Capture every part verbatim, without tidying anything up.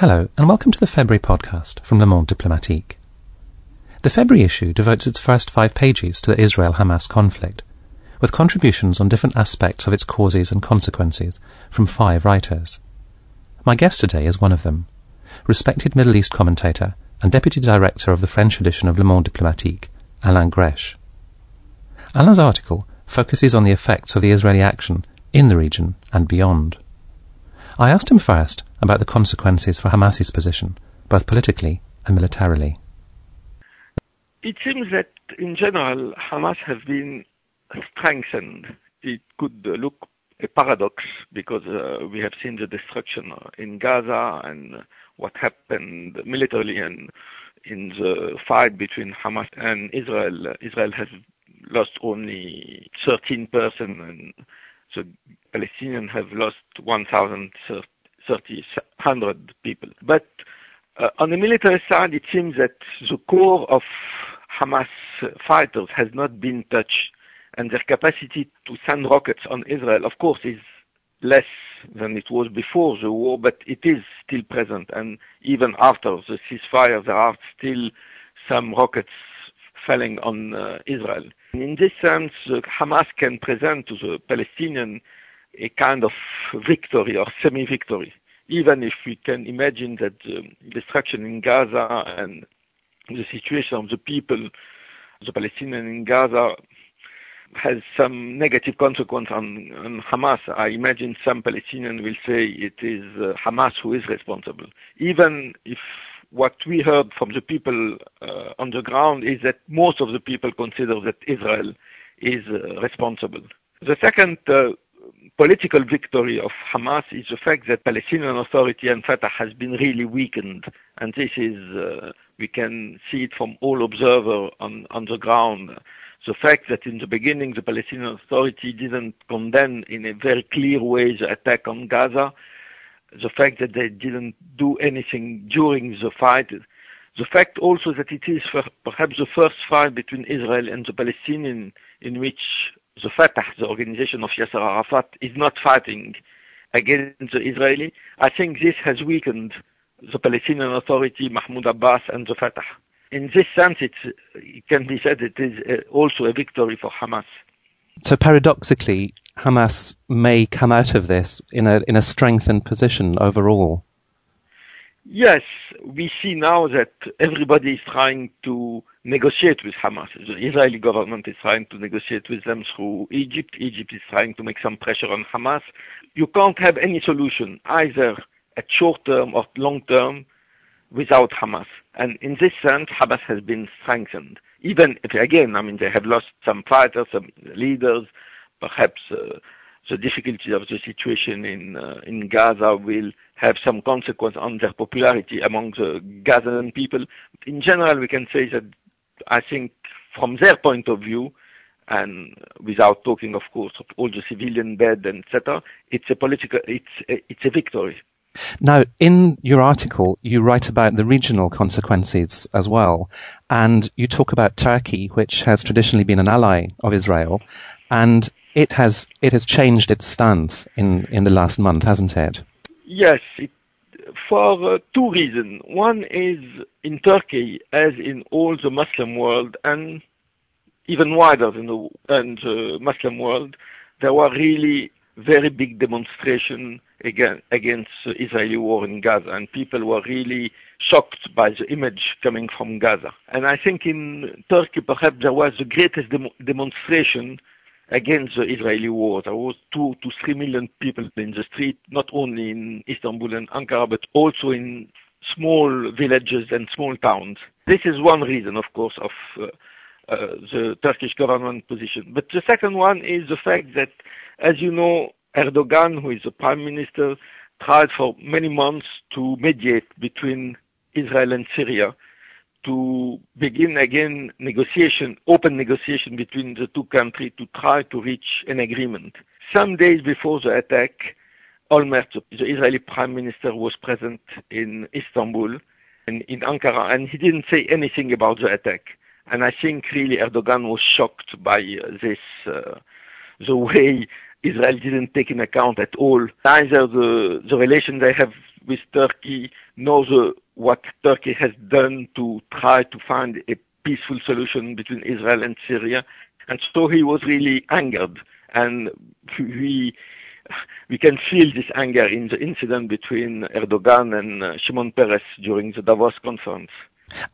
Hello, and welcome to the February podcast from Le Monde Diplomatique. The February issue devotes its first five pages to the Israel-Hamas conflict, with contributions on different aspects of its causes and consequences from five writers. My guest today is one of them, respected Middle East commentator and deputy director of the French edition of Le Monde Diplomatique, Alain Gresh. Alain's article focuses on the effects of the Israeli action in the region and beyond. I asked him first about the consequences for Hamas's position, both politically and militarily. It seems that, in general, Hamas has been strengthened. It could look a paradox, because uh, we have seen the destruction in Gaza and what happened militarily and in the fight between Hamas and Israel. Israel has lost only thirteen persons and the Palestinians have lost one thousand three hundred people. But uh, on the military side, it seems that the core of Hamas fighters has not been touched, and their capacity to send rockets on Israel, of course, is less than it was before the war, but it is still present. And even after the ceasefire, there are still some rockets falling on uh, Israel. And in this sense, uh, Hamas can present to the Palestinians a kind of victory or semi-victory, even if we can imagine that the um, destruction in Gaza and the situation of the people, the Palestinians in Gaza, has some negative consequence on, on Hamas. I imagine some Palestinians will say it is uh, Hamas who is responsible, even if what we heard from the people uh, on the ground is that most of the people consider that Israel is uh, responsible. The second uh, political victory of Hamas is the fact that Palestinian Authority and Fatah has been really weakened, and this is, uh, we can see it from all observers on, on the ground. The fact that in the beginning the Palestinian Authority didn't condemn in a very clear way the attack on Gaza, the fact that they didn't do anything during the fight, the fact also that it is perhaps the first fight between Israel and the Palestinians in which the Fatah, the organization of Yasser Arafat, is not fighting against the Israeli. I think this has weakened the Palestinian Authority, Mahmoud Abbas and the Fatah. In this sense, it's, it can be said it is also a victory for Hamas. So paradoxically, Hamas may come out of this in a in a strengthened position overall. Yes, we see now that everybody is trying to negotiate with Hamas. The Israeli government is trying to negotiate with them through Egypt. Egypt is trying to make some pressure on Hamas. You can't have any solution, either at short term or long term, without Hamas. And in this sense, Hamas has been strengthened. Even if, again, I mean, they have lost some fighters, some leaders. Perhaps uh, the difficulty of the situation in uh, in Gaza will have some consequence on their popularity among the Gazan people. In general, we can say that I think from their point of view, and without talking, of course, of all the civilian dead and et cetera, it's a political, it's a, it's a victory. Now, in your article, you write about the regional consequences as well, and you talk about Turkey, which has traditionally been an ally of Israel, and it has it has changed its stance in, in the last month, hasn't it? Yes, it, for uh, two reasons. One is in Turkey, as in all the Muslim world, and even wider than the and, uh, Muslim world, there were really very big demonstrations against the Israeli war in Gaza, and people were really shocked by the image coming from Gaza. And I think in Turkey, perhaps there was the greatest dem- demonstration against the Israeli war. There was two to three million people in the street, not only in Istanbul and Ankara, but also in small villages and small towns. This is one reason, of course, of uh, uh, the Turkish government position. But the second one is the fact that, as you know, Erdogan, who is the prime minister, tried for many months to mediate between Israel and Syria, to begin again negotiation, open negotiation between the two countries to try to reach an agreement. Some days before the attack, Olmert, the Israeli prime minister, was present in Istanbul and in Ankara, and he didn't say anything about the attack. And I think really Erdogan was shocked by this, uh, the way Israel didn't take in account at all either the, the relation they have with Turkey, nor the, what Turkey has done to try to find a peaceful solution between Israel and Syria. And so he was really angered, and we we can feel this anger in the incident between Erdogan and uh, Shimon Peres during the Davos conference.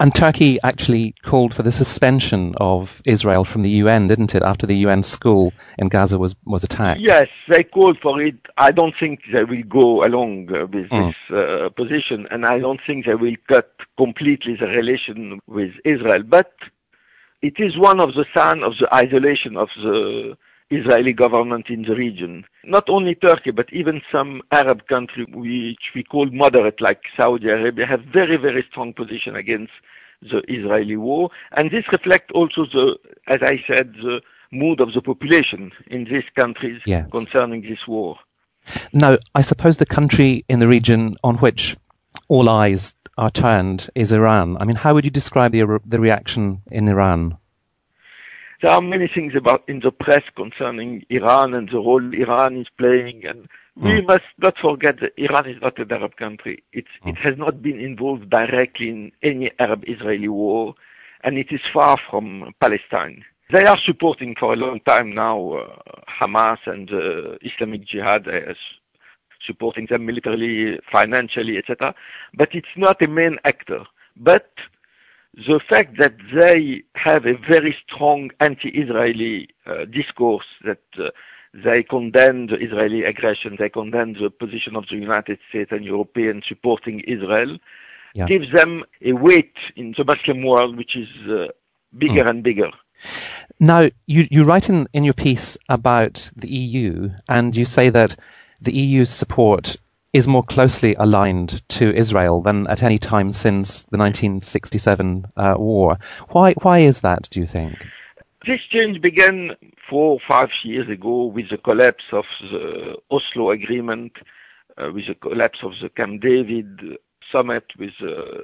And Turkey actually called for the suspension of Israel from the U N, didn't it, after the U N school in Gaza was, was attacked? Yes, they called for it. I don't think they will go along uh, with mm. this uh, position, and I don't think they will cut completely the relation with Israel. But it is one of the signs of the isolation of the Israeli government in the region. Not only Turkey, but even some Arab countries which we call moderate, like Saudi Arabia, have very, very strong position against the Israeli war. And this reflects also, the, as I said, the mood of the population in these countries yes. concerning this war. Now, I suppose the country in the region on which all eyes are turned is Iran. I mean, how would you describe the, the reaction in Iran? There are many things about in the press concerning Iran and the role Iran is playing. And we mm. must not forget that Iran is not an Arab country. It's, mm. It has not been involved directly in any Arab-Israeli war, and it is far from Palestine. They are supporting for a long time now uh, Hamas and uh, Islamic Jihad, uh, supporting them militarily, financially, et cetera. But it's not a main actor. But the fact that they have a very strong anti-Israeli uh, discourse, that uh, they condemn the Israeli aggression, they condemn the position of the United States and Europeans supporting Israel, yeah. gives them a weight in the Muslim world which is uh, bigger mm. and bigger. Now, you, you write in, in your piece about the E U, and you say that the E U's support is more closely aligned to Israel than at any time since the nineteen sixty-seven uh, war. Why why is that, do you think? This change began four or five years ago with the collapse of the Oslo Agreement, uh, with the collapse of the Camp David Summit, with the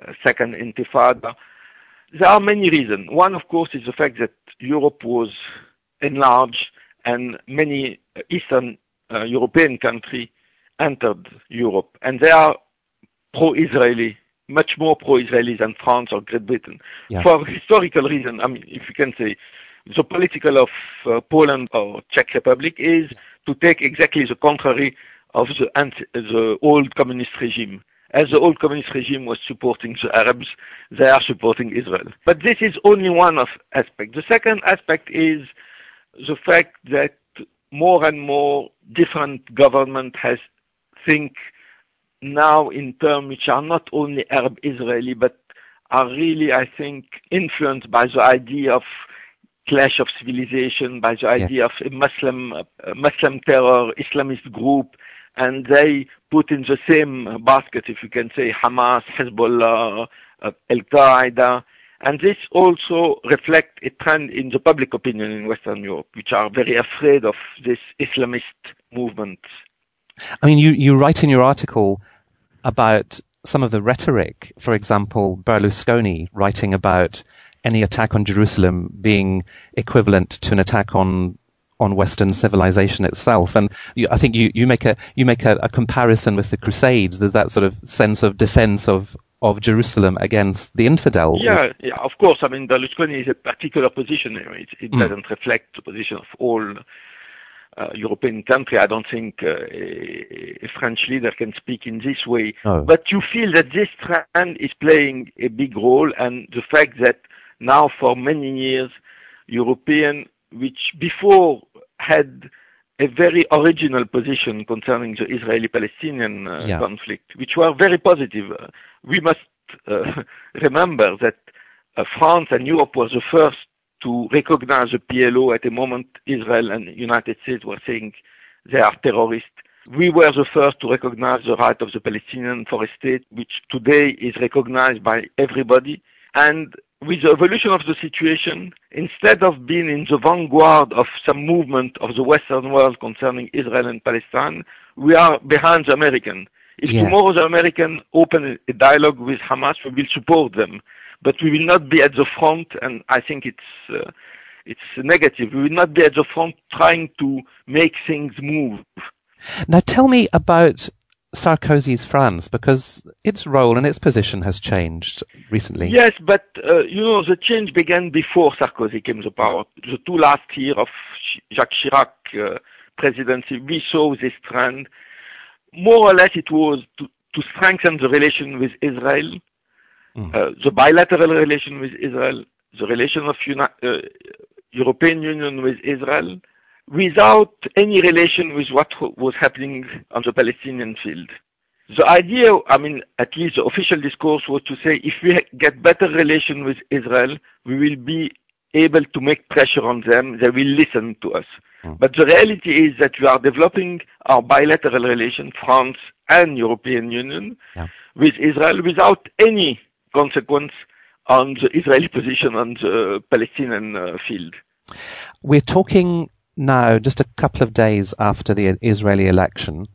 uh, Second Intifada. There are many reasons. One, of course, is the fact that Europe was enlarged and many Eastern uh, European countries entered Europe, and they are pro-Israeli, much more pro-Israeli than France or Great Britain. Yeah. For historical reasons, I mean, if you can say, the political of uh, Poland or Czech Republic is to take exactly the contrary of the, anti- the old communist regime. As the old communist regime was supporting the Arabs, they are supporting Israel. But this is only one of aspect. The second aspect is the fact that more and more different government has think now in terms which are not only Arab-Israeli, but are really, I think, influenced by the idea of clash of civilization, by the idea yes. of a Muslim, a Muslim terror, Islamist group, and they put in the same basket, if you can say, Hamas, Hezbollah, uh, Al-Qaeda, and this also reflects a trend in the public opinion in Western Europe, which are very afraid of this Islamist movement. I mean, you, you write in your article about some of the rhetoric, for example, Berlusconi writing about any attack on Jerusalem being equivalent to an attack on, on Western civilization itself. And you, I think you, you make a, you make a, a comparison with the Crusades. There's that sort of sense of defense of, of Jerusalem against the infidel. Yeah, yeah, of course. I mean, Berlusconi is a particular position. It, it mm. doesn't reflect the position of all Uh, European country. I don't think uh, a, a French leader can speak in this way. Oh. But you feel that this trend is playing a big role, and the fact that now for many years, European, which before had a very original position concerning the Israeli-Palestinian uh, yeah. conflict, which were very positive. Uh, we must uh, remember that uh, France and Europe were the first to recognize the P L O at a moment Israel and the United States were saying they are terrorists. We were the first to recognize the right of the Palestinians for a state, which today is recognized by everybody. And with the evolution of the situation, instead of being in the vanguard of some movement of the Western world concerning Israel and Palestine, we are behind the American. If yeah. tomorrow the American open a dialogue with Hamas, we will support them. But we will not be at the front, and I think it's uh, it's negative. We will not be at the front trying to make things move. Now, tell me about Sarkozy's France, because its role and its position has changed recently. Yes, but, uh, you know, the change began before Sarkozy came to power. The two last years of Jacques Chirac uh, presidency, we saw this trend. More or less it was to, to strengthen the relation with Israel, mm. uh, the bilateral relation with Israel, the relation of Uni- uh, European Union with Israel, without any relation with what was happening on the Palestinian field. The idea, I mean, at least the official discourse was to say, if we get better relation with Israel, we will be able to make pressure on them, they will listen to us. Mm. But the reality is that we are developing our bilateral relation, France and European Union, yeah. with Israel, without any consequence on the Israeli position on the Palestinian uh, field. We're talking now, just a couple of days after the Israeli election.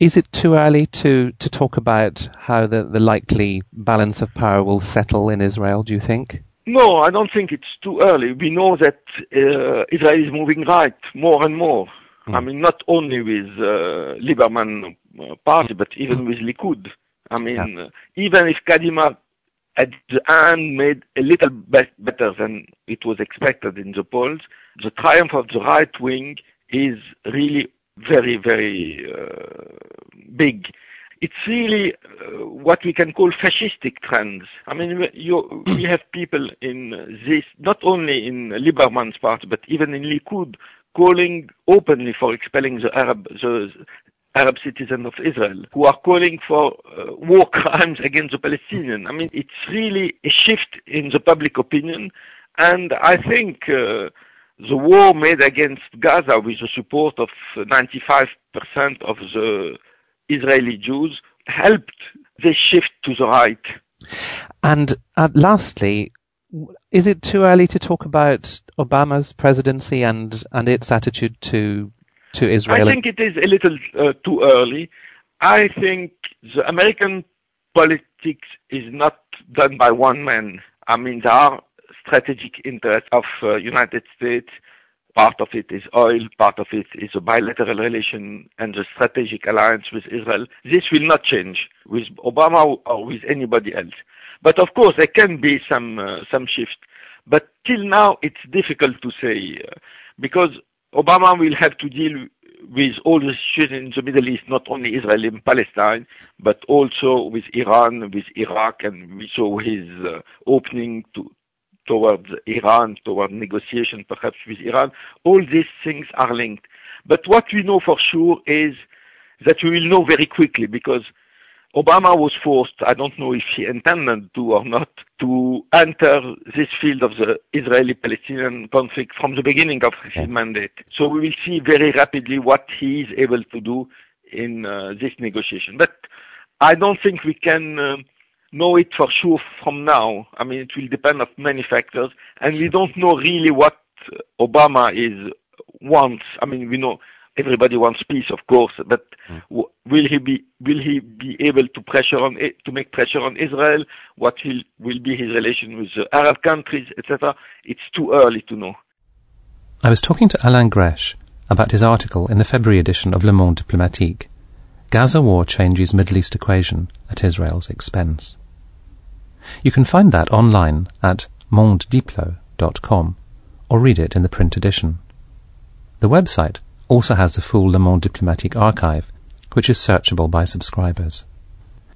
Is it too early to, to talk about how the, the likely balance of power will settle in Israel, do you think? No, I don't think it's too early. We know that uh, Israel is moving right more and more. Mm. I mean, not only with uh, Lieberman party, but even mm. with Likud. I mean, yeah. uh, even if Kadima at the end made a little bit better than it was expected in the polls, the triumph of the right wing is really very, very uh, big. It's really uh, what we can call fascistic trends. I mean, you, we have people in this, not only in Lieberman's party, but even in Likud, calling openly for expelling the Arab, the Arab citizens of Israel, who are calling for uh, war crimes against the Palestinians. I mean, it's really a shift in the public opinion, and I think uh, the war made against Gaza with the support of ninety-five percent of the Israeli Jews helped this shift to the right. And uh, lastly, is it too early to talk about Obama's presidency and, and its attitude to to Israel? I think it is a little uh, too early. I think the American politics is not done by one man. I mean, there are strategic interests of uh, United States. Part of it is oil, part of it is a bilateral relation and the strategic alliance with Israel. This will not change with Obama or with anybody else. But of course, there can be some uh, some shift. But till now, it's difficult to say, uh, because Obama will have to deal with all the situation in the Middle East, not only Israel and Palestine, but also with Iran, with Iraq, and we saw his uh, opening to towards Iran, toward negotiation perhaps with Iran. All these things are linked. But what we know for sure is that we will know very quickly, because Obama was forced, I don't know if he intended to or not, to enter this field of the Israeli-Palestinian conflict from the beginning of his mandate. So we will see very rapidly what he is able to do in uh, this negotiation. But I don't think we can Uh, know it for sure from now. I mean, it will depend on many factors, and we don't know really what Obama is wants. I mean, we know everybody wants peace, of course, but will he be will he be able to pressure on to make pressure on Israel? What will will be his relation with the Arab countries, et cetera? It's too early to know. I was talking to Alain Gresh about his article in the February edition of Le Monde Diplomatique, Gaza War Changes Middle East Equation at Israel's Expense. You can find that online at monde diplo dot com or read it in the print edition. The website also has the full Le Monde Diplomatique archive, which is searchable by subscribers.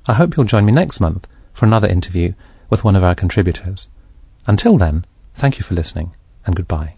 I hope you'll join me next month for another interview with one of our contributors. Until then, thank you for listening, and goodbye.